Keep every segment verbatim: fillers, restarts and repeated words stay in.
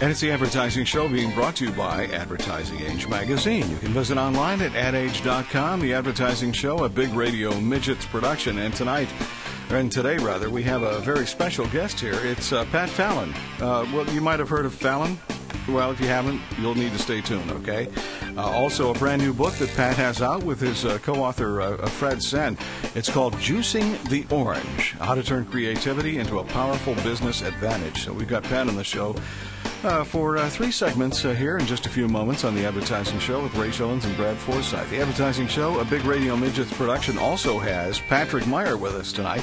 And it's the Advertising Show being brought to you by Advertising Age magazine. You can visit online at ad age dot com. The Advertising Show, a Big Radio Midgets production. And tonight, and today rather, we have a very special guest here. It's uh, Pat Fallon. Uh, well, you might have heard of Fallon. Well, if you haven't, you'll need to stay tuned, okay? Uh, also, a brand new book that Pat has out with his uh, co-author, uh, Fred Senn. It's called Juicing the Orange, How to Turn Creativity into a Powerful Business Advantage. So we've got Pat on the show uh, for uh, three segments uh, here in just a few moments on The Advertising Show with Ray Schillens and Brad Forsythe. The Advertising Show, a Big Radio Midgets production, also has Patrick Meyer with us tonight.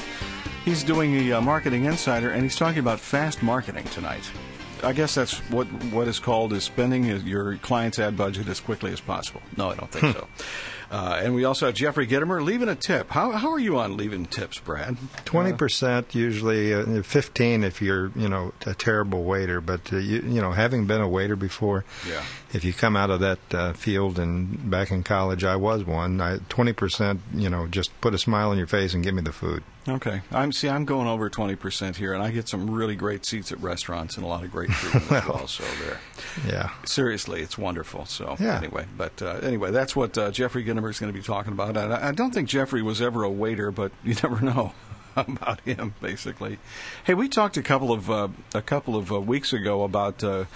He's doing the uh, Marketing Insider, and he's talking about fast marketing tonight. I guess that's what what is called is spending your client's ad budget as quickly as possible. No, I don't think so. Uh, and we also have Jeffrey Gitomer leaving a tip. How how are you on leaving tips, Brad? Twenty percent usually, uh, fifteen if you're you know a terrible waiter. But uh, you you know having been a waiter before, yeah. If you come out of that uh, field and back in college, I was one. I, twenty percent, you know, just put a smile on your face and give me the food. Okay. I'm see. I'm going over twenty percent here, and I get some really great seats at restaurants and a lot of great food as well. So there. Yeah. Seriously, it's wonderful. So yeah. Anyway, but uh, anyway, that's what uh, Jeffrey Gitomer is going to be talking about. I, I don't think Jeffrey was ever a waiter, but you never know about him. Basically, hey, we talked a couple of uh, a couple of uh, weeks ago about. Uh,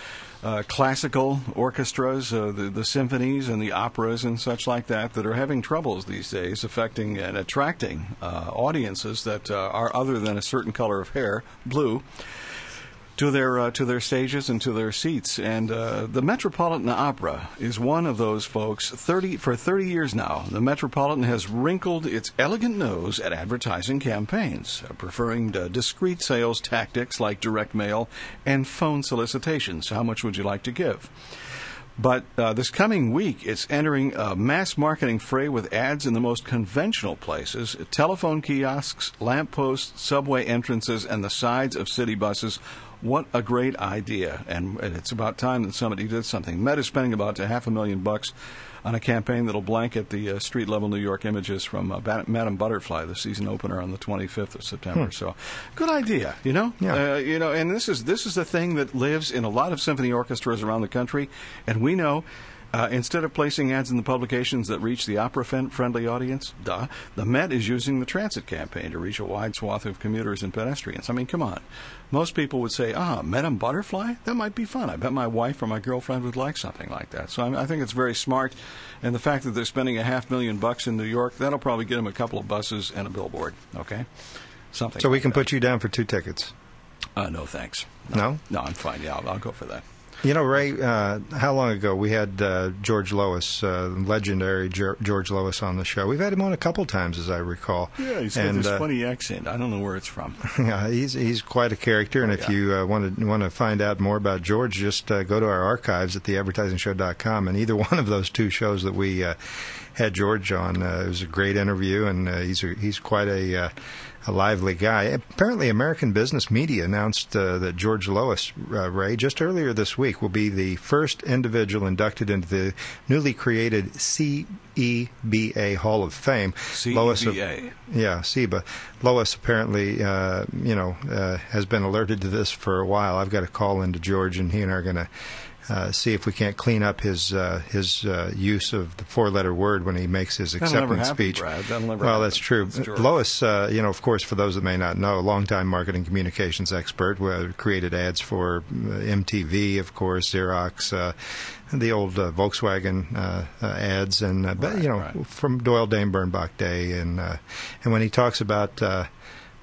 Uh, classical orchestras, uh, the, the symphonies and the operas and such like that, that are having troubles these days affecting and attracting uh, audiences that uh, are other than a certain color of hair, blue, to their uh, to their stages and to their seats. And uh, the Metropolitan Opera is one of those folks. thirty for thirty years now, the Metropolitan has wrinkled its elegant nose at advertising campaigns, uh, preferring uh, discreet sales tactics like direct mail and phone solicitations. How much would you like to give? But uh, this coming week, it's entering a mass marketing fray with ads in the most conventional places, telephone kiosks, lampposts, subway entrances, and the sides of city buses. What a great idea, and it's about time that somebody did something. Meta's spending about a half a million bucks on a campaign that'll blanket the uh, street-level New York images from uh, Bat- Madame Butterfly, the season opener on the twenty-fifth of September. Hmm. So, good idea, you know? Yeah. Uh, you know, and this is this is the thing that lives in a lot of symphony orchestras around the country, and we know. Uh, instead of placing ads in the publications that reach the opera-friendly audience, duh, the Met is using the transit campaign to reach a wide swath of commuters and pedestrians. I mean, come on. Most people would say, ah, Madame Butterfly? That might be fun. I bet my wife or my girlfriend would like something like that. So I, mean, I think it's very smart. And the fact that they're spending a half million bucks in New York, that'll probably get them a couple of buses and a billboard, okay? Something. So we like can that. Put you down for two tickets? Uh, no, thanks. No? No, no I'm fine. Yeah, I'll, I'll go for that. You know, Ray, uh, how long ago we had uh, George Lois, uh, legendary Ger- George Lois on the show. We've had him on a couple times, as I recall. Yeah, he's got this uh, funny accent. I don't know where it's from. Yeah, he's he's quite a character, and oh, if yeah. you uh, want to want to find out more about George, just uh, go to our archives at the advertising show dot com, and either one of those two shows that we uh, had George on, uh, it was a great interview, and uh, he's a, he's quite a... Uh, A lively guy. Apparently, American Business Media announced uh, that George Lois, uh, Ray, just earlier this week, will be the first individual inducted into the newly created C E B A Hall of Fame. C E B A. Lois, yeah, C E B A. Lois apparently, uh, you know, uh, has been alerted to this for a while. I've got to call into George, and he and I are going to Uh, see if we can't clean up his uh, his uh, use of the four-letter word when he makes his acceptance speech. That'll never happen. Well, that's true. That's Lois, uh, you know, of course, for those that may not know, longtime marketing communications expert, uh, created ads for M T V, of course, Xerox, uh, the old uh, Volkswagen uh, uh, ads, and uh, right, you know, right. from Doyle Dane Bernbach day, and uh, and when he talks about. Uh,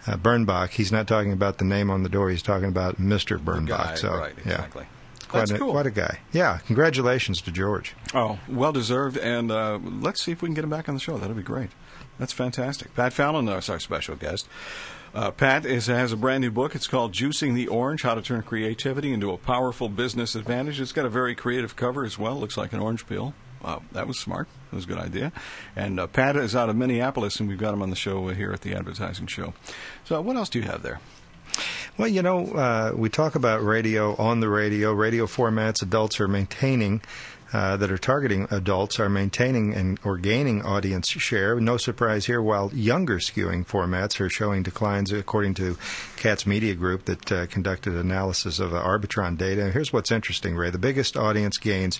uh, Bernbach, he's not talking about the name on the door. He's talking about Mister Bernbach. The guy, so, right, exactly. Yeah. Quite, That's cool. a, quite a guy. Yeah, congratulations to George. Oh, well-deserved, and uh, let's see if we can get him back on the show. That'll be great. That's fantastic. Pat Fallon is our special guest. Uh, Pat is, has a brand-new book. It's called Juicing the Orange, How to Turn Creativity into a Powerful Business Advantage. It's got a very creative cover as well. Looks like an orange peel. Wow, that was smart. That was a good idea. And uh, Pat is out of Minneapolis, and we've got him on the show here at the Advertising Show. So what else do you have there? Well, you know, uh, we talk about radio on the radio. Radio formats adults are maintaining Uh, that are targeting adults are maintaining and or gaining audience share. No surprise here, while younger skewing formats are showing declines, according to Katz Media Group that uh, conducted analysis of uh, Arbitron data. Here's what's interesting, Ray. The biggest audience gains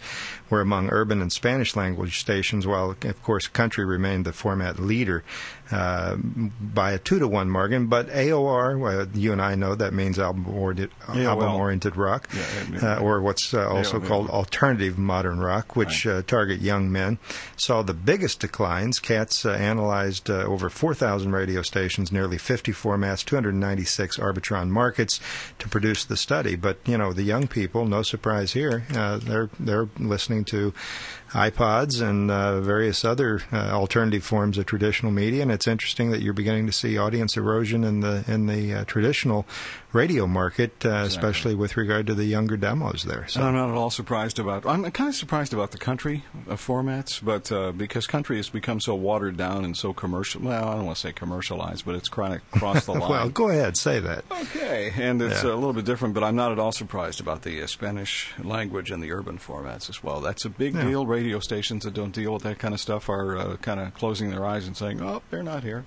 were among urban and Spanish-language stations, while, of course, country remained the format leader uh, by a two to one margin. But A O R, well, you and I know that means album-oriented, album-oriented rock, yeah, yeah. Uh, or what's uh, also A O L called alternative modern rock, which uh, target young men, saw the biggest declines. Katz uh, analyzed uh, over four thousand radio stations, nearly fifty formats, two hundred ninety-six Arbitron markets to produce the study. But, you know, the young people, no surprise here, uh, they're they're listening to iPods and uh, various other uh, alternative forms of traditional media, and it's interesting that you're beginning to see audience erosion in the in the uh, traditional radio market, uh, exactly. especially with regard to the younger demos there. So. I'm not at all surprised about. I'm kind of surprised about the country uh, formats, but uh, because country has become so watered down and so commercial. Well, I don't want to say commercialized, but it's kind of crossed the line. Well, go ahead, say that. Okay, and it's yeah. a little bit different, but I'm not at all surprised about the uh, Spanish language and the urban formats as well. That's a big yeah. deal. Radio stations that don't deal with that kind of stuff are uh, kind of closing their eyes and saying, oh, they're not here.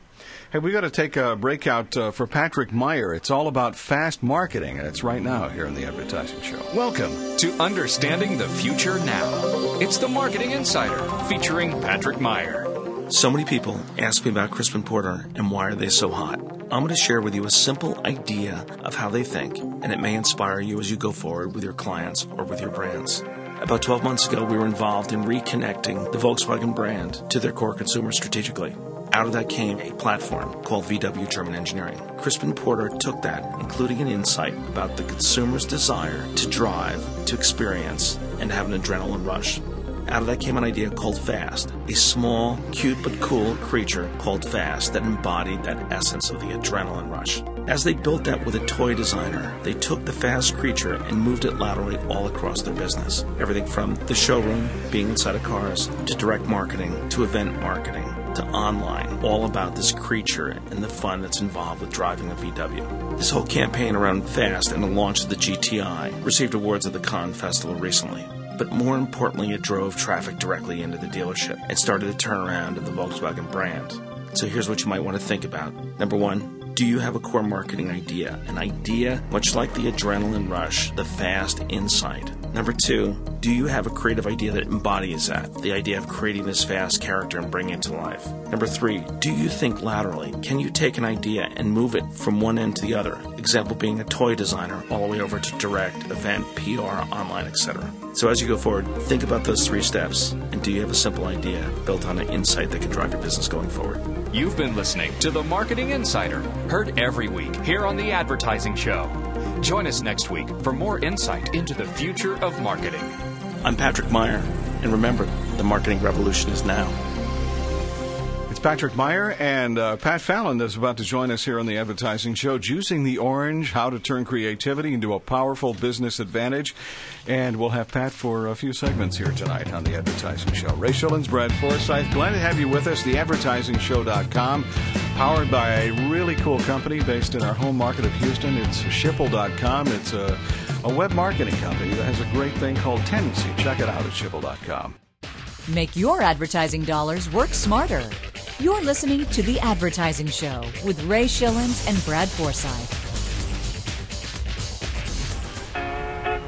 Hey, we got to take a breakout uh, for Patrick Meyer. It's all about fast marketing, and it's right now here on the Advertising Show. Welcome to Understanding the Future Now. It's the Marketing Insider featuring Patrick Meyer. So many people ask me about Crispin Porter and why are they so hot. I'm going to share with you a simple idea of how they think, and it may inspire you as you go forward with your clients or with your brands. About twelve months ago, we were involved in reconnecting the Volkswagen brand to their core consumer strategically. Out of that came a platform called V W German Engineering. Crispin Porter took that, including an insight about the consumer's desire to drive, to experience, and have an adrenaline rush. Out of that came an idea called Fast, a small, cute, but cool creature called Fast that embodied that essence of the adrenaline rush. As they built that with a toy designer, they took the Fast creature and moved it laterally all across their business. Everything from the showroom, being inside of cars, to direct marketing, to event marketing, to online, all about this creature and the fun that's involved with driving a V W. This whole campaign around Fast and the launch of the G T I received awards at the Cannes Festival recently. But more importantly, it drove traffic directly into the dealership and started a turnaround of the Volkswagen brand. So here's what you might want to think about. Number one, do you have a core marketing idea? An idea much like the adrenaline rush, the Fast insight. Number two, do you have a creative idea that embodies that, the idea of creating this fast character and bringing it to life? Number three, do you think laterally? Can you take an idea and move it from one end to the other? Example being a toy designer all the way over to direct, event, P R, online, et cetera. So as you go forward, think about those three steps, and do you have a simple idea built on an insight that can drive your business going forward? You've been listening to The Marketing Insider, heard every week here on The Advertising Show. Join us next week for more insight into the future of marketing. I'm Patrick Meyer, and remember, the marketing revolution is now. It's Patrick Meyer, and uh, Pat Fallon is about to join us here on the Advertising Show, Juicing the Orange, How to Turn Creativity into a Powerful Business Advantage. And we'll have Pat for a few segments here tonight on the Advertising Show. Ray Schillens, Brad Forsythe, glad to have you with us, the advertising show dot com, powered by a really cool company based in our home market of Houston. It's Shypple dot com. It's a, a web marketing company that has a great thing called Tendency. Check it out at Shypple dot com. Make your advertising dollars work smarter. You're listening to The Advertising Show with Ray Schillens and Brad Forsythe.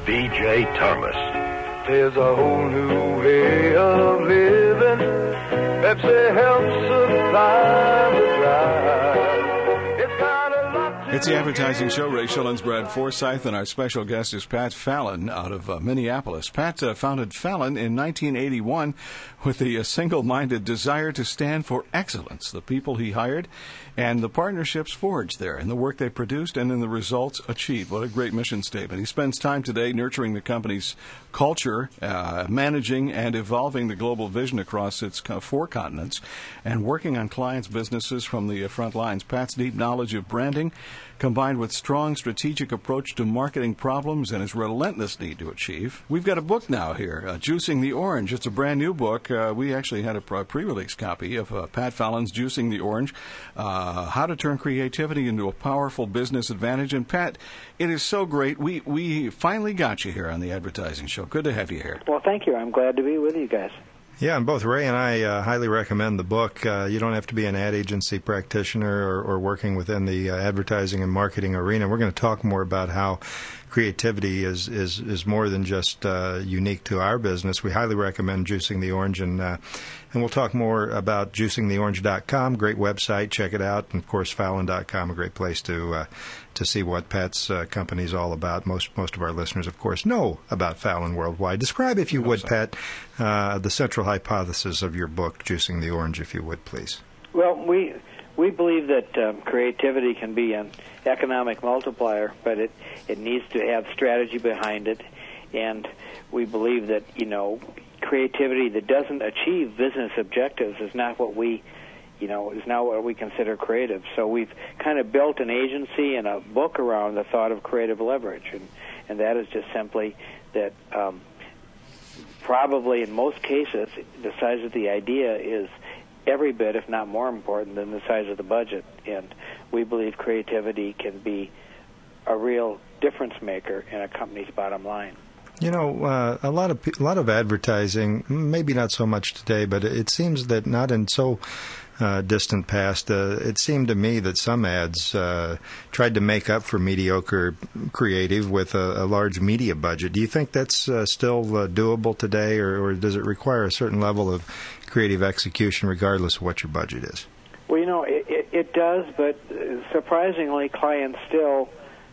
B J. Thomas. There's a whole new way of living. Pepsi helps supply the drive. It's got a lot to It's The Advertising Show. Ray Schillens, Brad Forsythe, and our special guest is Pat Fallon out of uh, Minneapolis. Pat uh, founded Fallon in nineteen eighty-one. With the uh, single-minded desire to stand for excellence, the people he hired and the partnerships forged there and the work they produced and in the results achieved. What a great mission statement. He spends time today nurturing the company's culture, uh, managing and evolving the global vision across its uh, four continents, and working on clients' businesses from the uh, front lines. Pat's deep knowledge of branding, combined with strong strategic approach to marketing problems and his relentless need to achieve. We've got a book now here, uh, Juicing the Orange. It's a brand new book. Uh, we actually had a pre-release copy of uh, Pat Fallon's Juicing the Orange, uh, How to Turn Creativity into a Powerful Business Advantage. And, Pat, it is so great. We, we finally got you here on the Advertising Show. Good to have you here. Well, thank you. I'm glad to be with you guys. Yeah, and both Ray and I uh, highly recommend the book. Uh, you don't have to be an ad agency practitioner or, or working within the uh, advertising and marketing arena. We're going to talk more about how creativity is, is, is more than just uh, unique to our business. We highly recommend Juicing the Orange, and uh, and we'll talk more about juicing the orange dot com. Great website. Check it out. And, of course, fallon dot com, a great place to uh, to see what Pat's uh, company is all about. Most most of our listeners, of course, know about Fallon Worldwide. Describe, if you would, Pat, uh, the central hypothesis of your book, Juicing the Orange, if you would, please. Well, we... We believe that um, creativity can be an economic multiplier, but it, it needs to have strategy behind it. And we believe that, you know, creativity that doesn't achieve business objectives is not what we, you know, is not what we consider creative. So we've kind of built an agency and a book around the thought of creative leverage. And, and that is just simply that um, probably in most cases the size of the idea is every bit, if not more important, than the size of the budget. And we believe creativity can be a real difference maker in a company's bottom line. You know, uh, a lot of a lot of advertising, maybe not so much today, but it seems that not in so uh, distant past, uh, it seemed to me that some ads uh, tried to make up for mediocre creative with a, a large media budget. Do you think that's uh, still uh, doable today, or, or does it require a certain level of creative execution regardless of what your budget is? Well, you know, it, it, it does, but surprisingly, clients still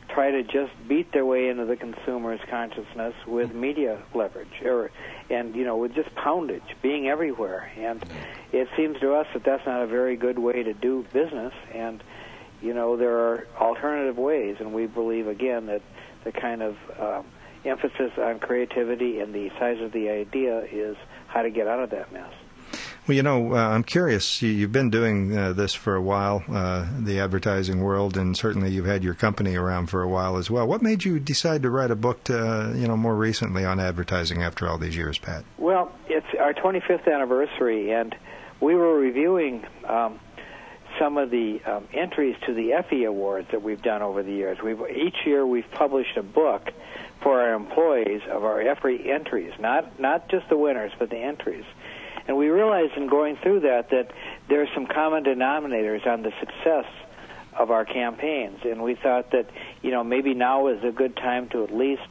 try to just beat their way into the consumer's consciousness with media leverage, or, and, you know, with just poundage being everywhere. And it seems to us that that's not a very good way to do business. And, you know, there are alternative ways, and we believe, again, that the kind of um, emphasis on creativity and the size of the idea is how to get out of that mess. Well, you know, uh, I'm curious. You, you've been doing uh, this for a while, uh, the advertising world, and certainly you've had your company around for a while as well. What made you decide to write a book, to, uh, you know, more recently on advertising after all these years, Pat? Well, it's our twenty-fifth anniversary, and we were reviewing um, some of the um, entries to the Effie Awards that we've done over the years. We've each year we've published a book for our employees of our Effie entries, not not just the winners, but the entries. And we realized in going through that that there are some common denominators on the success of our campaigns. And we thought that, you know, maybe now is a good time to at least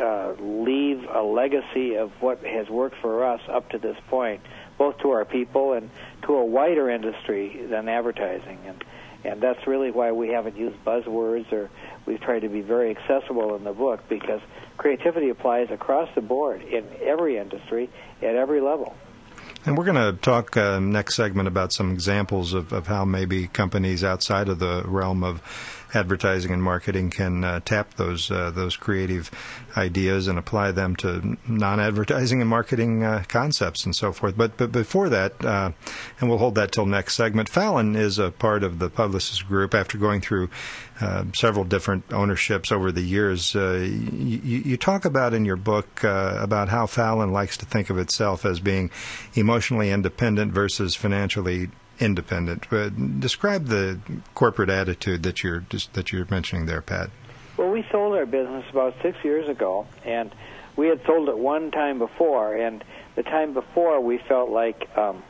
uh, leave a legacy of what has worked for us up to this point, both to our people and to a wider industry than advertising. And, and that's really why we haven't used buzzwords, or we've tried to be very accessible in the book, because creativity applies across the board in every industry at every level. And we're going to talk uh, next segment about some examples of, of how maybe companies outside of the realm of advertising and marketing can uh, tap those uh, those creative ideas and apply them to non-advertising and marketing uh, concepts and so forth. But but before that, uh, and we'll hold that till next segment, Fallon is a part of the Publicis Group. After going through uh, several different ownerships over the years, uh, you, you talk about in your book uh, about how Fallon likes to think of itself as being emotionally independent versus financially independent. Uh, describe the corporate attitude that you're just, that you're mentioning there, Pat. Well, we sold our business about six years ago, and we had sold it one time before. And the time before, we felt like, um,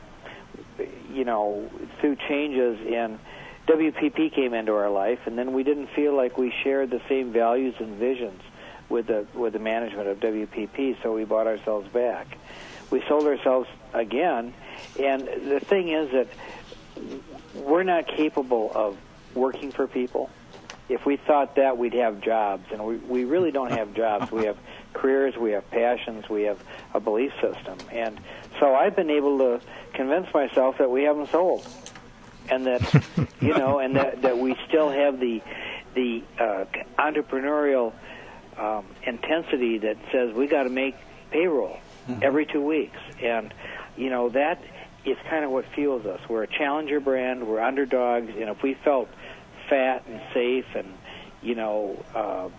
you know, through changes in W P P came into our life, and then we didn't feel like we shared the same values and visions with the with the management of W P P. So we bought ourselves back. We sold ourselves again, and the thing is that we're not capable of working for people. If we thought that, we'd have jobs, and we, we really don't have jobs. We have careers, we have passions, we have a belief system. And so I've been able to convince myself that we haven't sold, and that, you know, and that, that we still have the, the uh, entrepreneurial um, intensity that says we got to make payroll every two weeks. And, you know, that is kind of what fuels us. We're a challenger brand. We're underdogs. And if we felt fat and safe and, you know, uh,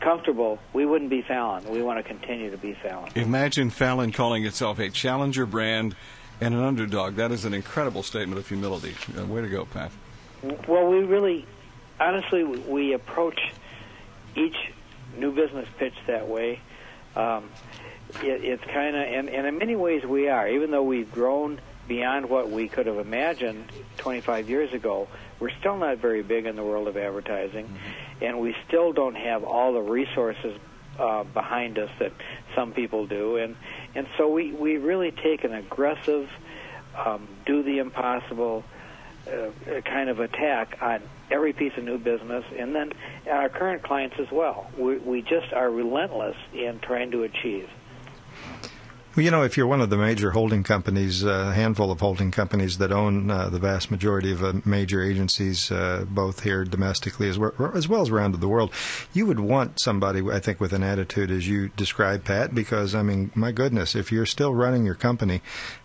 comfortable, we wouldn't be Fallon. We want to continue to be Fallon. Imagine Fallon calling itself a challenger brand and an underdog. That is an incredible statement of humility. Uh, way to go, Pat. Well, we really, honestly, we approach each new business pitch that way. Um, it, it's kind of, and, and in many ways we are. Even though we've grown beyond what we could have imagined twenty-five years ago, we're still not very big in the world of advertising, mm-hmm. and we still don't have all the resources uh, behind us that some people do. And, and so we, we really take an aggressive, um, do the impossible uh, kind of attack on every piece of new business, and then our current clients as well. We, we just are relentless in trying to achieve. Well, you know, if you're one of the major holding companies, a uh, handful of holding companies that own uh, the vast majority of uh, major agencies, uh, both here domestically as well, as well as around the world, you would want somebody, I think, with an attitude as you describe, Pat, because, I mean, my goodness, if you're still running your company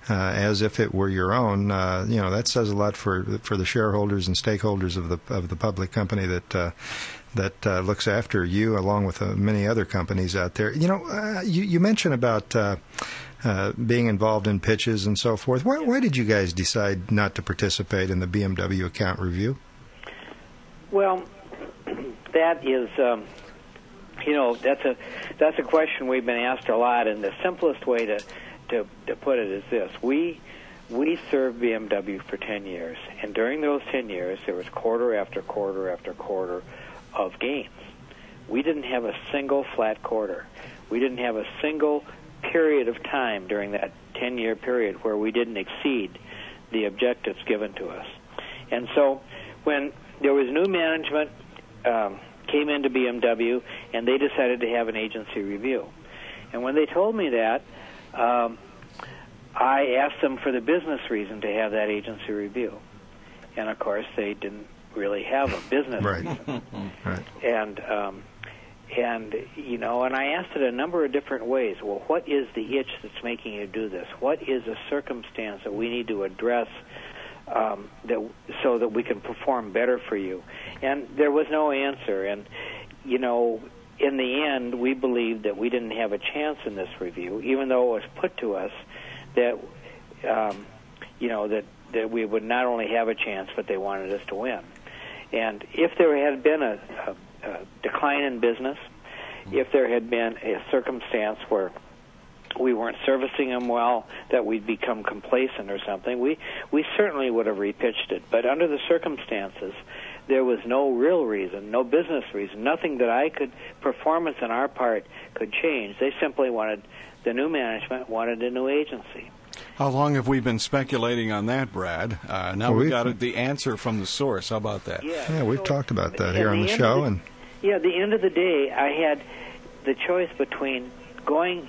uh, as if it were your own, uh, you know, that says a lot for for the shareholders and stakeholders of the of the public company that uh, that uh, looks after you, along with uh, many other companies out there. You know, uh, you, you mentioned about uh, uh, being involved in pitches and so forth. Why, why did you guys decide not to participate in the B M W account review? Well, that is, um, you know, that's a that's a question we've been asked a lot, and the simplest way to to, to put it is this: we we served B M W for ten years, and during those ten years, there was quarter after quarter after quarter of gains. We didn't have a single flat quarter. We didn't have a single period of time during that ten-year period where we didn't exceed the objectives given to us. And so when there was new management um, came into B M W, and they decided to have an agency review. And when they told me that, um, I asked them for the business reason to have that agency review. And, of course, they didn't really have a business right. reason. Right. And, um, and you know, and I asked it a number of different ways. Well, what is the itch that's making you do this? What is a circumstance that we need to address um, that so that we can perform better for you? And there was no answer. And, you know, in the end, we believed that we didn't have a chance in this review, even though it was put to us that, um, you know, that, that we would not only have a chance, but they wanted us to win. And if there had been a, a, a decline in business, if there had been a circumstance where we weren't servicing them well, that we'd become complacent or something, we, we certainly would have repitched it. But under the circumstances, there was no real reason, no business reason, nothing that I could, performance on our part could change. They simply wanted, the new management wanted a new agency. How long have we been speculating on that, Brad? Uh, now well, we got the answer from the source. How about that? Yeah, yeah we've so, talked about that here on the show. The, and yeah, at the end of the day, I had the choice between going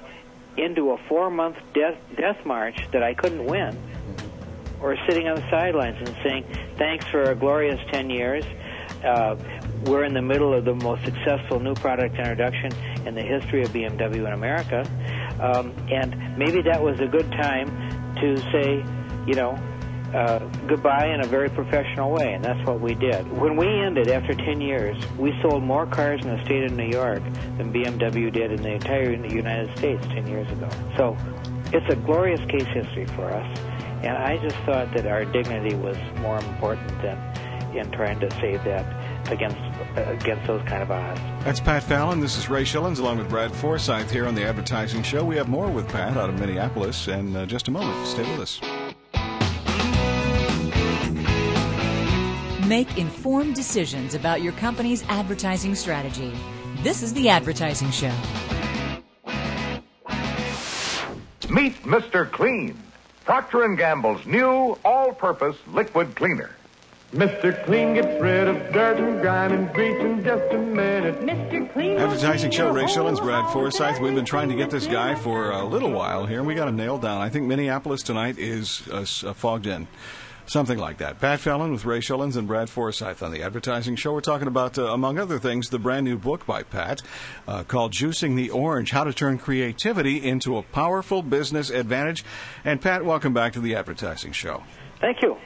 into a four-month death, death march that I couldn't win or sitting on the sidelines and saying, thanks for a glorious ten years. Uh, we're in the middle of the most successful new product introduction in the history of B M W in America. Um, and maybe that was a good time to say, you know, uh, goodbye in a very professional way, and that's what we did. When we ended after ten years, we sold more cars in the state of New York than B M W did in the entire United States ten years ago. So it's a glorious case history for us, and I just thought that our dignity was more important than in trying to save that against against those kind of odds. That's Pat Fallon. This is Ray Schillens along with Brad Forsythe here on The Advertising Show. We have more with Pat out of Minneapolis in uh, just a moment. Stay with us. Make informed decisions about your company's advertising strategy. This is The Advertising Show. Meet Mister Clean, Procter and Gamble's new all-purpose liquid cleaner. Mister Clean gets rid of dirt and grime and grease in just a minute. Mister Clean. Advertising Show, Ray Schillens, Brad Forsythe. We've been trying to get this guy for a little while here, and we got him nailed down. I think Minneapolis tonight is uh, fogged in. Something like that. Pat Fallon with Ray Schillens and Brad Forsythe on The Advertising Show. We're talking about, uh, among other things, the brand new book by Pat uh, called Juicing the Orange, How to Turn Creativity into a Powerful Business Advantage. And, Pat, welcome back to The Advertising Show. Thank you.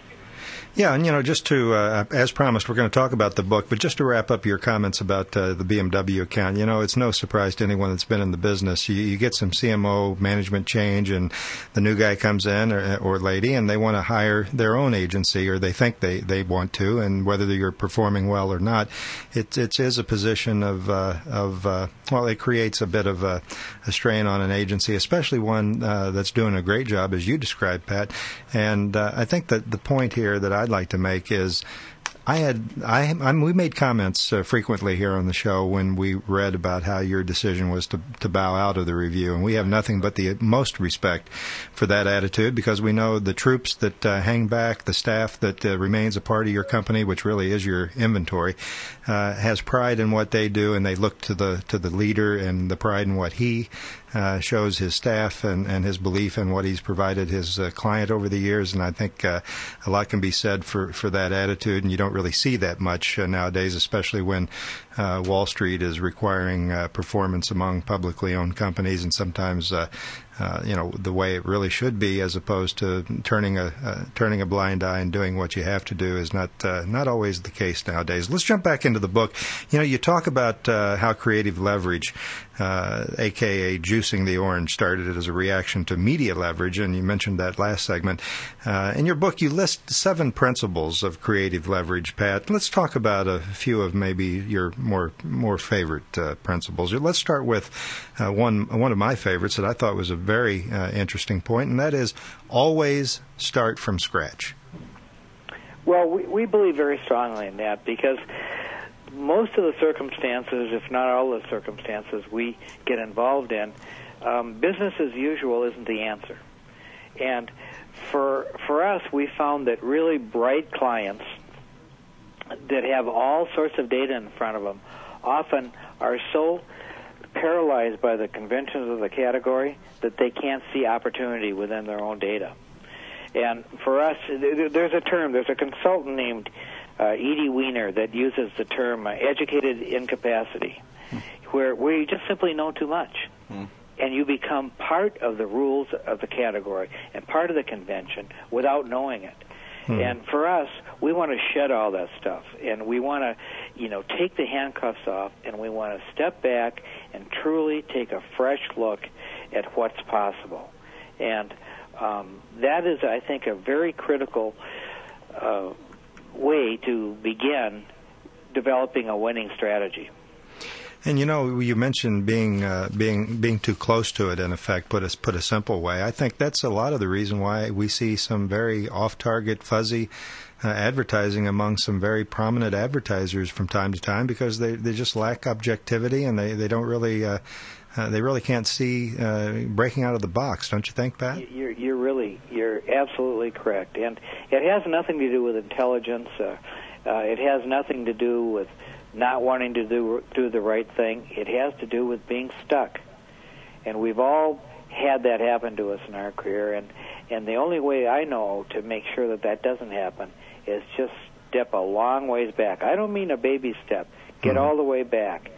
Yeah, and, you know, just to, uh, as promised, we're going to talk about the book, but just to wrap up your comments about uh, the B M W account, you know, it's no surprise to anyone that's been in the business. You, you get some C M O management change, and the new guy comes in, or, or lady, and they want to hire their own agency, or they think they, they want to, and whether you're performing well or not, it, it is a position of, uh, of uh, well, it creates a bit of a, a strain on an agency, especially one uh, that's doing a great job, as you described, Pat. And uh, I think that the point here that I I'd like to make is I had I I'm, we made comments uh, frequently here on the show when we read about how your decision was to, to bow out of the review, and we have nothing but the most respect for that attitude, because we know the troops that uh, hang back, the staff that uh, remains a part of your company, which really is your inventory, uh, has pride in what they do, and they look to the to the leader and the pride in what he Uh, shows his staff and, and his belief in what he's provided his uh, client over the years. And I think uh, a lot can be said for, for that attitude, and you don't really see that much uh, nowadays, especially when uh, Wall Street is requiring uh, performance among publicly owned companies, and sometimes uh, uh, you know, the way it really should be, as opposed to turning a uh, turning a blind eye and doing what you have to do, is not uh, not always the case nowadays. Let's jump back into the book. You know, you talk about uh, how creative leverage, uh, aka Juicing the Orange, started as a reaction to media leverage, and you mentioned that last segment. Uh, in your book, you list seven principles of creative leverage, Pat. Let's talk about a few of maybe your more more favorite uh, principles. Let's start with uh, one one of my favorites that I thought was a very uh, interesting point, and that is always start from scratch. Well, we, we believe very strongly in that, because most of the circumstances, if not all the circumstances we get involved in, um, business as usual isn't the answer. And for for us, we found that really bright clients that have all sorts of data in front of them often are so paralyzed by the conventions of the category that they can't see opportunity within their own data. And for us, there's a term, there's a consultant named Uh, Edie Weiner that uses the term uh, educated incapacity, mm. where, where you just simply know too much, mm. and you become part of the rules of the category and part of the convention without knowing it. Mm. And for us, we want to shed all that stuff, and we want to, you know, take the handcuffs off, and we want to step back and truly take a fresh look at what's possible. And um, that is, I think, a very critical uh way to begin developing a winning strategy. And, you know, you mentioned being uh, being being too close to it, in effect, put a, put a simple way. I think that's a lot of the reason why we see some very off-target, fuzzy Uh, advertising among some very prominent advertisers from time to time, because they, they just lack objectivity, and they, they don't really uh, uh, they really can't see uh, breaking out of the box. Don't you think, Pat? You're you're really you're absolutely correct, and it has nothing to do with intelligence. Uh, uh, it has nothing to do with not wanting to do do the right thing. It has to do with being stuck, and we've all had that happen to us in our career, and and the only way I know to make sure that that doesn't happen is just step a long ways back. I don't mean a baby step. Get mm-hmm. all the way back.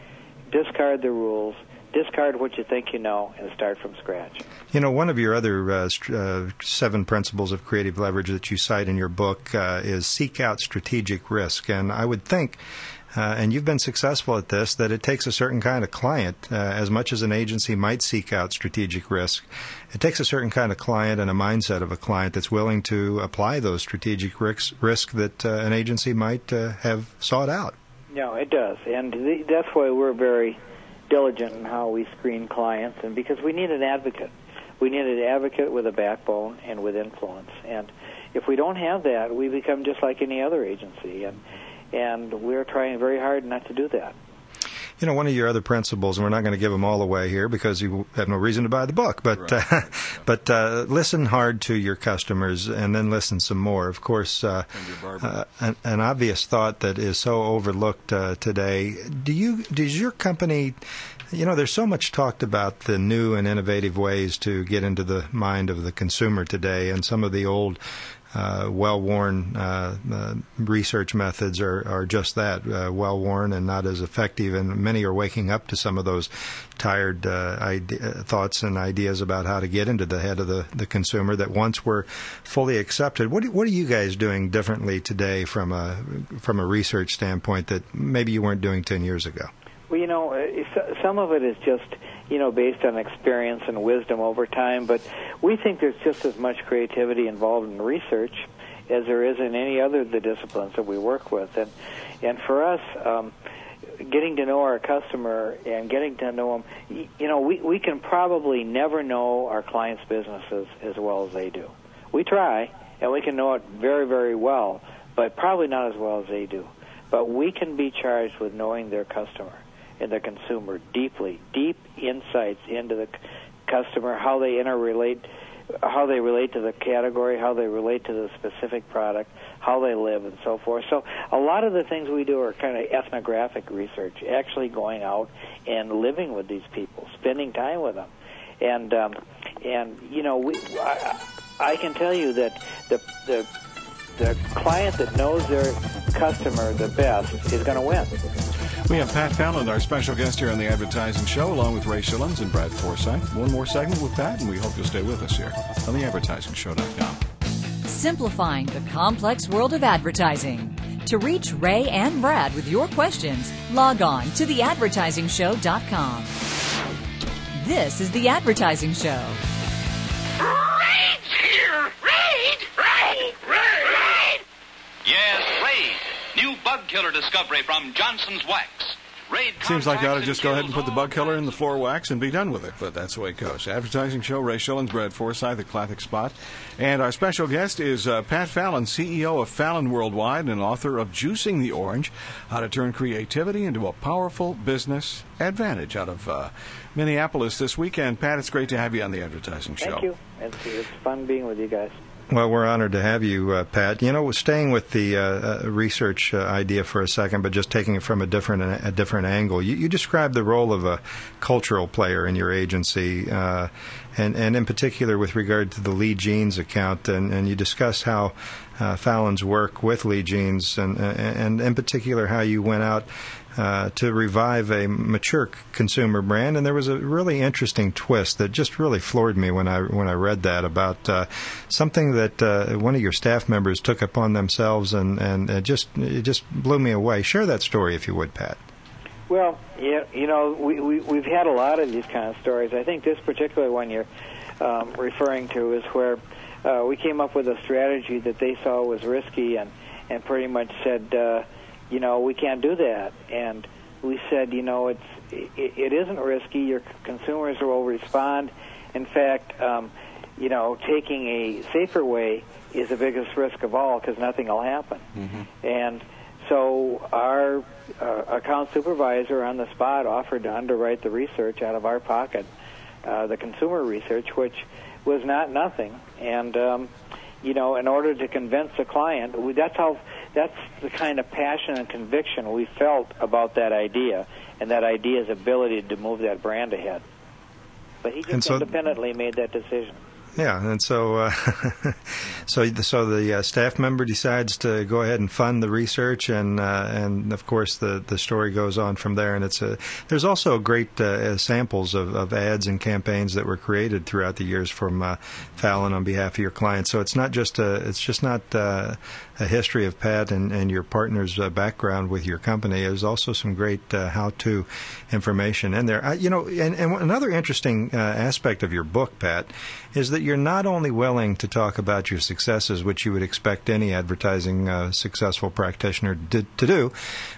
Discard the rules. Discard what you think you know and start from scratch. You know, one of your other uh, st- uh, seven principles of creative leverage that you cite in your book uh, is seek out strategic risk. And I would think, Uh, and you've been successful at this, that it takes a certain kind of client, uh, as much as an agency might seek out strategic risk. It takes a certain kind of client and a mindset of a client that's willing to apply those strategic risks, risk that uh, an agency might uh, have sought out. No, it does. And th- that's why we're very diligent in how we screen clients, and because we need an advocate. We need an advocate with a backbone and with influence. And if we don't have that, we become just like any other agency. And And we're trying very hard not to do that. You know, one of your other principles, and we're not going to give them all away here because you have no reason to buy the book, but right. uh, but uh, listen hard to your customers and then listen some more. Of course, uh, uh, an, an obvious thought that is so overlooked uh, today. Do you does your company, you know, there's so much talked about the new and innovative ways to get into the mind of the consumer today, and some of the old uh, well-worn uh, uh, research methods are, are just that, uh, well-worn and not as effective. And many are waking up to some of those tired uh, ide- thoughts and ideas about how to get into the head of the, the consumer that once were fully accepted. What, do, what are you guys doing differently today from a, from a research standpoint that maybe you weren't doing ten years ago? Well, you know, some of it is just, you know, based on experience and wisdom over time, but we think there's just as much creativity involved in research as there is in any other of the disciplines that we work with. And and for us, um, getting to know our customer and getting to know them, you know, we, we can probably never know our clients' businesses as well as they do. We try, and we can know it very, very well, but probably not as well as they do. But we can be charged with knowing their customer and their consumer deeply, deep insights into the customer, how they interrelate, how they relate to the category, how they relate to the specific product, how they live, and so forth. So a lot of the things we do are kind of ethnographic research, actually going out and living with these people, spending time with them. And, um, and you know, we, I, I can tell you that the, the the client that knows their customer the best is going to win. We have Pat Fallon, our special guest here on the Advertising Show, along with Ray Schillens and Brad Forsythe. One more segment with Pat, and we hope you'll stay with us here on the advertising show dot com. Simplifying the complex world of advertising. To reach Ray and Brad with your questions, log on to the advertising show dot com. This is The Advertising Show. Raid here! Raid! Raid! Raid! Raid! Yes, Raid! New bug killer discovery from Johnson's Wax. Raid seems like you ought to just go ahead and put the bug killer in the floor wax and be done with it, but that's the way it goes. Advertising Show, Ray Schillens, Brad Forsythe, the classic spot. And our special guest is uh, Pat Fallon, C E O of Fallon Worldwide and author of Juicing the Orange, How to Turn Creativity into a Powerful Business Advantage, out of uh, Minneapolis this weekend. Pat, it's great to have you on the Advertising Show. Thank you. It's, it's fun being with you guys. Well, we're honored to have you, uh, Pat. You know, staying with the uh, research uh, idea for a second, but just taking it from a different a different angle. You, you described the role of a cultural player in your agency, uh, and and in particular with regard to the Lee Jeans account, and, and you discussed how uh, Fallon's work with Lee Jeans, and and in particular how you went out Uh, to revive a mature consumer brand, and there was a really interesting twist that just really floored me when I when I read that about uh, something that uh, one of your staff members took upon themselves, and and it just it just blew me away. Share that story if you would, Pat. Well, yeah, you know, we, we we've had a lot of these kind of stories. I think this particular one you're um, referring to is where uh, we came up with a strategy that they saw was risky, and and pretty much said, Uh, you know, we can't do that. And we said, you know, it's it, it isn't risky. Your consumers will respond. In fact, um, you know, taking a safer way is the biggest risk of all because nothing will happen. Mm-hmm. And so our uh, account supervisor on the spot offered to underwrite the research out of our pocket, uh, the consumer research, which was not nothing. And, um, you know, in order to convince the client, we, that's how... That's the kind of passion and conviction we felt about that idea and that idea's ability to move that brand ahead. But he just so, independently made that decision. Yeah, and so uh, so so the uh, staff member decides to go ahead and fund the research, and uh, and of course the, the story goes on from there. And it's a there's also great uh, samples of, of ads and campaigns that were created throughout the years from uh, Fallon on behalf of your clients. So it's not just a it's just not uh, a history of Pat and, and your partner's uh, background with your company. There's also some great uh, how-to information in there. I, you know, and, and another interesting uh, aspect of your book, Pat, is that you're not only willing to talk about your successes, which you would expect any advertising uh, successful practitioner did, to do,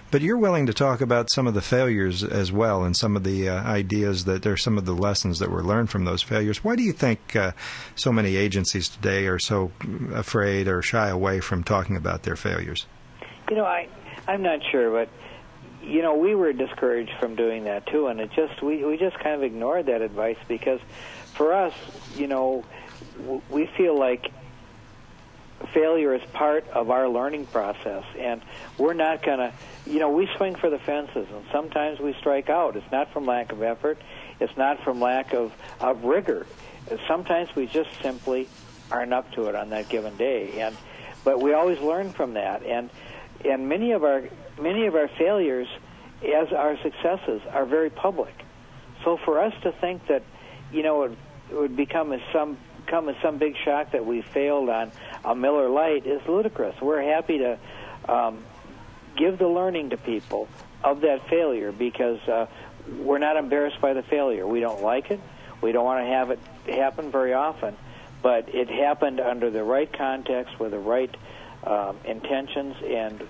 but you're willing to talk about some of the failures as well and some of the uh, ideas that there are some of the lessons that were learned from those failures. Why do you think uh, so many agencies today are so afraid or shy away from talking about their failures? You know, I, I'm not sure, but, you know, we were discouraged from doing that, too, and it just we, we just kind of ignored that advice because for us, you know, we feel like failure is part of our learning process, and we're not going to, you know, we swing for the fences, and sometimes we strike out. It's not from lack of effort. It's not from lack of, of rigor. Sometimes we just simply aren't up to it on that given day. And but we always learn from that, and and many of our many of our failures, as our successes, are very public. So for us to think that, you know, it, it would become as some come as some big shock that we failed on a Miller Lite is ludicrous. We're happy to um, give the learning to people of that failure, because uh, we're not embarrassed by the failure. We don't like it. We don't want to have it happen very often, but it happened under the right context with the right um, intentions, and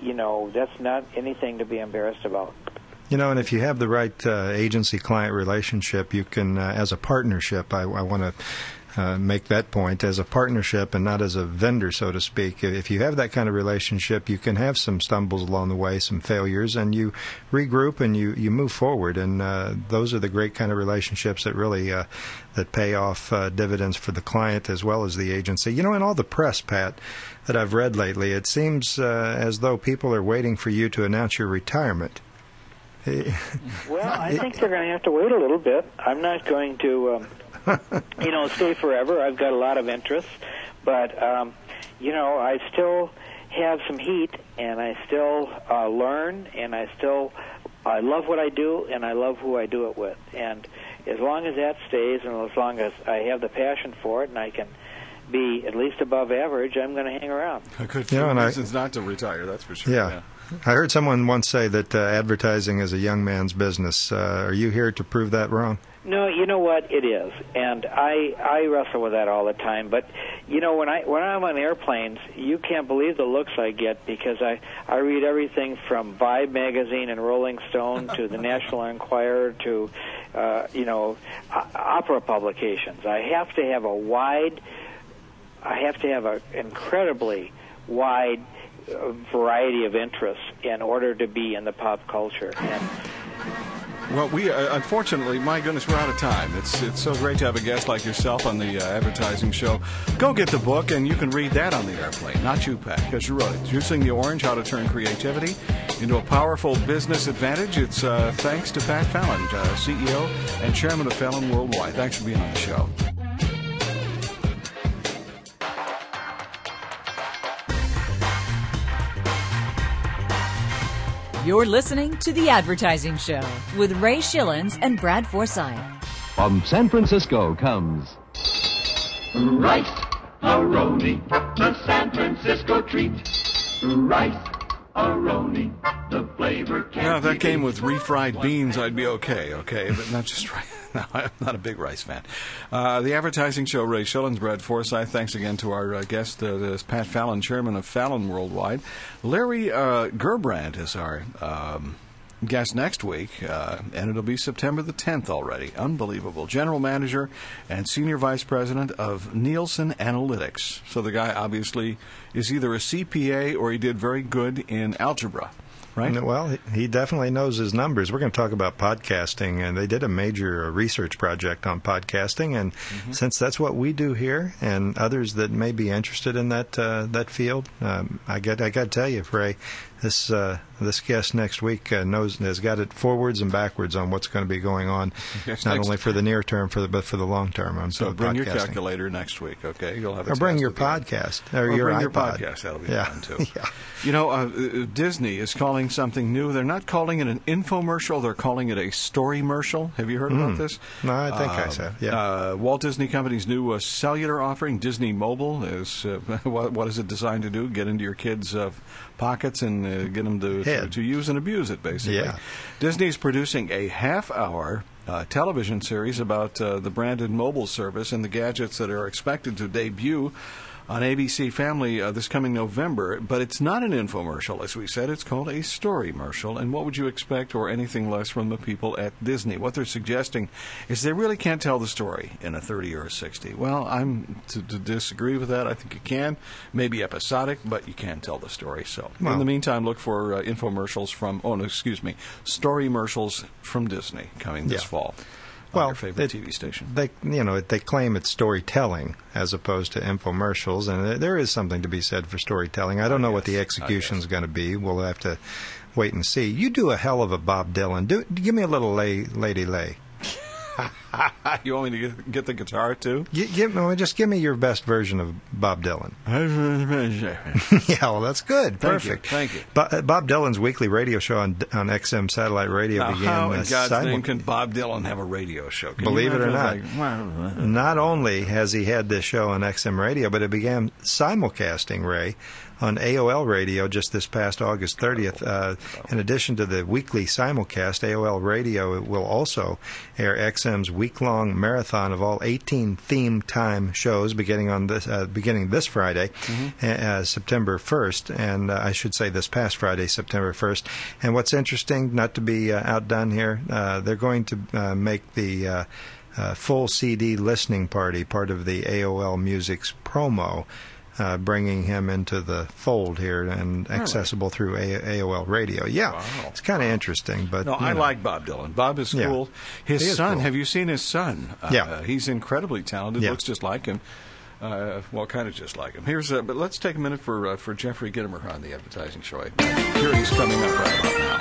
you know, that's not anything to be embarrassed about. You know, and if you have the right uh, agency-client relationship, you can, uh, as a partnership, I, I want to uh, make that point, as a partnership and not as a vendor, so to speak. If you have that kind of relationship, you can have some stumbles along the way, some failures, and you regroup and you, you move forward. And uh, those are the great kind of relationships that really uh, that pay off uh, dividends for the client as well as the agency. You know, in all the press, Pat, that I've read lately, it seems uh, as though people are waiting for you to announce your retirement. Well, I think they're going to have to wait a little bit. I'm not going to, um, you know, stay forever. I've got a lot of interests, but, um, you know, I still have some heat, and I still uh, learn, and I still, I love what I do, and I love who I do it with. And as long as that stays, and as long as I have the passion for it, and I can be at least above average, I'm going to hang around. A good few yeah, reasons I, not to retire, that's for sure. Yeah. yeah. I heard someone once say that uh, advertising is a young man's business. Uh, are you here to prove that wrong? No, you know what? It is, and I I wrestle with that all the time. But you know, when I when I'm on airplanes, you can't believe the looks I get, because I I read everything from Vibe magazine and Rolling Stone to the National Enquirer to uh, you know opera publications. I have to have a wide, I have to have an incredibly wide variety of interests in order to be in the pop culture. And well, we uh, unfortunately, my goodness, we're out of time. It's it's so great to have a guest like yourself on the uh, advertising show. Go get the book, and you can read that on the airplane. Not you, Pat, because you wrote it. Juicing the Orange: How to Turn Creativity into a Powerful Business Advantage. It's uh, thanks to Pat Fallon, uh, C E O and Chairman of Fallon Worldwide. Thanks for being on the show. You're listening to The Advertising Show with Ray Schillens and Brad Forsythe. From San Francisco comes... Rice-A-Roni, the San Francisco treat. Rice-A-Roni, the flavor candy. Yeah, if that came with refried beans, I'd be okay, okay? But not just rice. No, I'm not a big rice fan. Uh, the Advertising Show, Ray Schillens, Brad Forsythe. Thanks again to our uh, guest, uh, this Pat Fallon, chairman of Fallon Worldwide. Larry uh, Gerbrandt is our um, guest next week, uh, and it'll be September the tenth already. Unbelievable. General manager and senior vice president of Nielsen Analytics. So the guy obviously is either a C P A or he did very good in algebra. Right. Well, he definitely knows his numbers. We're going to talk about podcasting, and they did a major research project on podcasting. And mm-hmm. since that's what we do here, and others that may be interested in that uh, that field, um, I got I got to tell you, Ray, this uh, this guest next week uh, knows has got it forwards and backwards on what's going to be going on, yes, not only for the near term, for the, but for the long term. On so bring podcasting. Your calculator next week, okay? You'll have a or bring your podcast or, or your bring iPod. Your podcast. That'll be yeah. fun too. yeah. You know, uh, Disney is calling something new. They're not calling it an infomercial. They're calling it a storymercial. Have you heard about mm. this? No, I think uh, I have. Yeah. Uh, Walt Disney Company's new uh, cellular offering, Disney Mobile, is uh, what, what is it designed to do? Get into your kids' uh, pockets and uh, get them to, to to use and abuse it, basically. Yeah. Disney's producing a half-hour Uh, television series about uh, the branded mobile service and the gadgets that are expected to debut on A B C Family uh, this coming November. But it's not an infomercial, as we said. It's called a storymercial. And what would you expect or anything less from the people at Disney? What they're suggesting is they really can't tell the story in a thirty or a sixty. Well, I'm to, to disagree with that. I think you can. Maybe episodic, but you can tell the story. So well, in the meantime, look for uh, infomercials from, oh, no, excuse me, storymercials from Disney coming this yeah. fall. Fall, well, your favorite it, T V station. They, you know, they claim it's storytelling as opposed to infomercials, and there is something to be said for storytelling. I don't I know guess. what the execution is going to be. We'll have to wait and see. You do a hell of a Bob Dylan. Do give me a little lay, lady lay. You want me to get, get the guitar, too? You, give, just give me your best version of Bob Dylan. Yeah, well, that's good. Thank Perfect. You. Thank you. Bo- Bob Dylan's weekly radio show on on X M Satellite Radio now, began... How in God's side- name can Bob Dylan have a radio show? Can Believe it or not, like, not only has he had this show on X M Radio, but it began simulcasting, Ray, on A O L Radio just this past August thirtieth. Uh, in addition to the weekly simulcast, A O L Radio will also air X M's week-long marathon of all eighteen theme time shows beginning on this uh, beginning this Friday, mm-hmm. uh, September first, and uh, I should say this past Friday, September first. And what's interesting, not to be uh, outdone here, uh, they're going to uh, make the uh, uh, full C D listening party part of the A O L Music's promo, Uh, bringing him into the fold here and accessible really? through A- AOL radio. Yeah, wow. It's kind of interesting. But no, I know. like Bob Dylan. Bob is cool. Yeah. His he son, cool. Have you seen his son? Uh, yeah. Uh, he's incredibly talented, yeah. Looks just like him. Uh, well, kind of just like him. Here's, uh, But let's take a minute for uh, for Jeffrey Gitomer on the advertising show. Here he's coming up right now.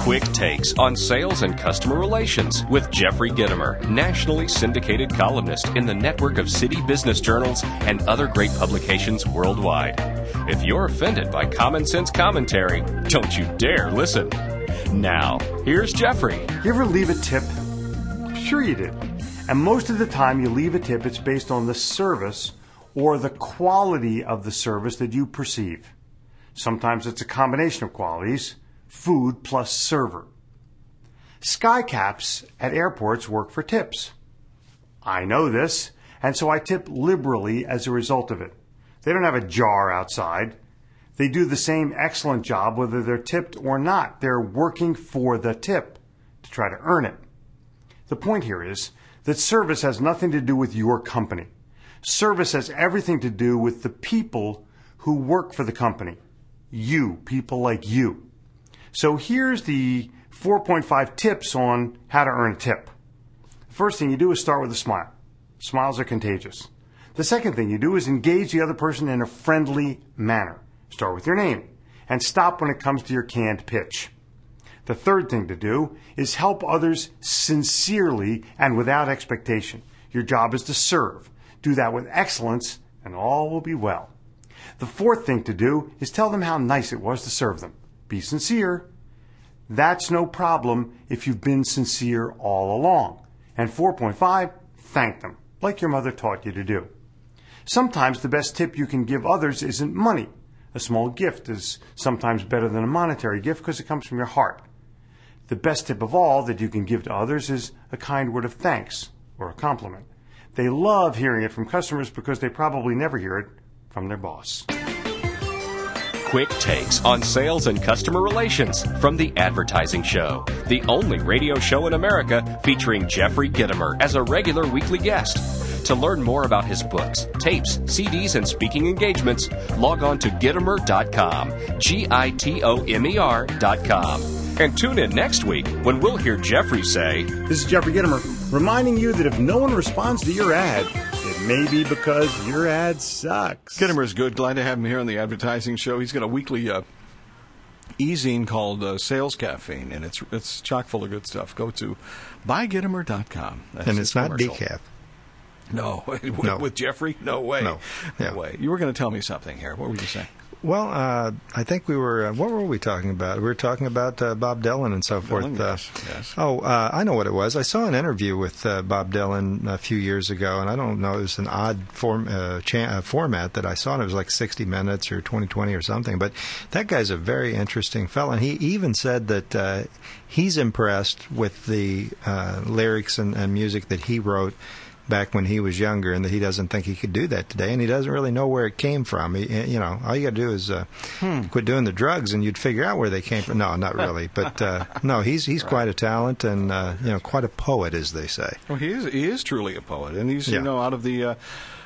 Quick takes on sales and customer relations with Jeffrey Gitomer, nationally syndicated columnist in the network of city business journals and other great publications worldwide. If you're offended by common sense commentary, don't you dare listen. Now, here's Jeffrey. You ever leave a tip? Sure you did. And most of the time you leave a tip, it's based on the service or the quality of the service that you perceive. Sometimes it's a combination of qualities, food plus server. Skycaps at airports work for tips. I know this, and so I tip liberally as a result of it. They don't have a jar outside. They do the same excellent job whether they're tipped or not. They're working for the tip to try to earn it. The point here is that service has nothing to do with your company. Service has everything to do with the people who work for the company. You, people like you. So here's the four point five tips on how to earn a tip. First thing you do is start with a smile. Smiles are contagious. The second thing you do is engage the other person in a friendly manner. Start with your name and stop when it comes to your canned pitch. The third thing to do is help others sincerely and without expectation. Your job is to serve. Do that with excellence and all will be well. The fourth thing to do is tell them how nice it was to serve them. Be sincere. That's no problem if you've been sincere all along. And four point five, thank them, like your mother taught you to do. Sometimes the best tip you can give others isn't money. A small gift is sometimes better than a monetary gift because it comes from your heart. The best tip of all that you can give to others is a kind word of thanks or a compliment. They love hearing it from customers because they probably never hear it from their boss. Quick takes on sales and customer relations from The Advertising Show, the only radio show in America featuring Jeffrey Gitomer as a regular weekly guest. To learn more about his books, tapes, C Ds, and speaking engagements, log on to Gitomer dot com, G I T O M E R dot com. And tune in next week when we'll hear Jeffrey say, "This is Jeffrey Gitomer, reminding you that if no one responds to your ad, it may be because your ad sucks." Gitomer's good. Glad to have him here on The Advertising Show. He's got a weekly uh, e-zine called uh, Sales Caffeine, and it's it's chock full of good stuff. Go to buy gitomer dot com. That's and it's not decaf. No. With, no. With Jeffrey? No way. No. Yeah. No way. You were going to tell me something here. What were you saying? Well, uh, I think we were, uh, what were we talking about? We were talking about uh, Bob Dylan and so forth. Dylan, yes, uh, yes. Oh, uh, I know what it was. I saw an interview with uh, Bob Dylan a few years ago, and I don't know, it was an odd form, uh, cha- uh, format that I saw, and it was like sixty minutes or twenty twenty or something. But that guy's a very interesting fellow, and he even said that uh, he's impressed with the uh, lyrics and, and music that he wrote back when he was younger, and that he doesn't think he could do that today, and he doesn't really know where it came from. He, you know, all you got to do is uh, hmm. quit doing the drugs, and you'd figure out where they came from. No, not really, but uh, no, he's he's right. quite a talent, and uh, you know, quite a poet, as they say. Well, he is he is truly a poet, and he's yeah. you know out of the uh,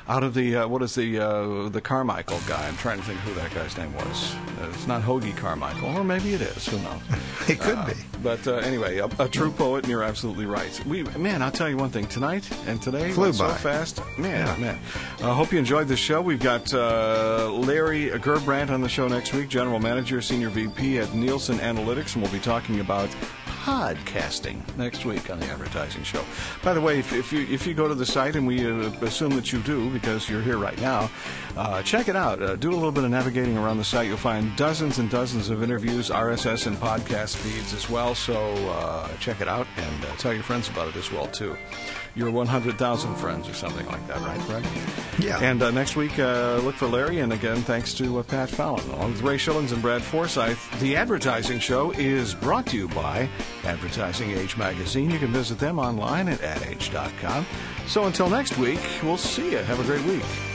out of the uh, what is the uh, the Carmichael guy? I'm trying to think who that guy's name was. Uh, it's not Hoagie Carmichael, or maybe it is. Who knows? It could uh, be. But uh, anyway, a, a true poet, and you're absolutely right. We man, I'll tell you one thing: tonight and today. Flew by. So fast. Man, yeah. man. I uh, hope you enjoyed the show. We've got uh, Larry Gerbrandt on the show next week, General Manager, Senior V P at Nielsen Analytics, and we'll be talking about podcasting next week on The Advertising Show. By the way, if, if you if you go to the site, and we uh, assume that you do because you're here right now, uh, check it out. Uh, do a little bit of navigating around the site. You'll find dozens and dozens of interviews, R S S and podcast feeds as well. So uh, check it out, and uh, tell your friends about it as well, too. Your one hundred thousand friends or something like that, right, Greg? Yeah. And uh, next week, uh, look for Larry. And again, thanks to uh, Pat Fallon. Along with Ray Schillens and Brad Forsythe, The Advertising Show is brought to you by Advertising Age Magazine. You can visit them online at ad age dot com. So until next week, we'll see you. Have a great week.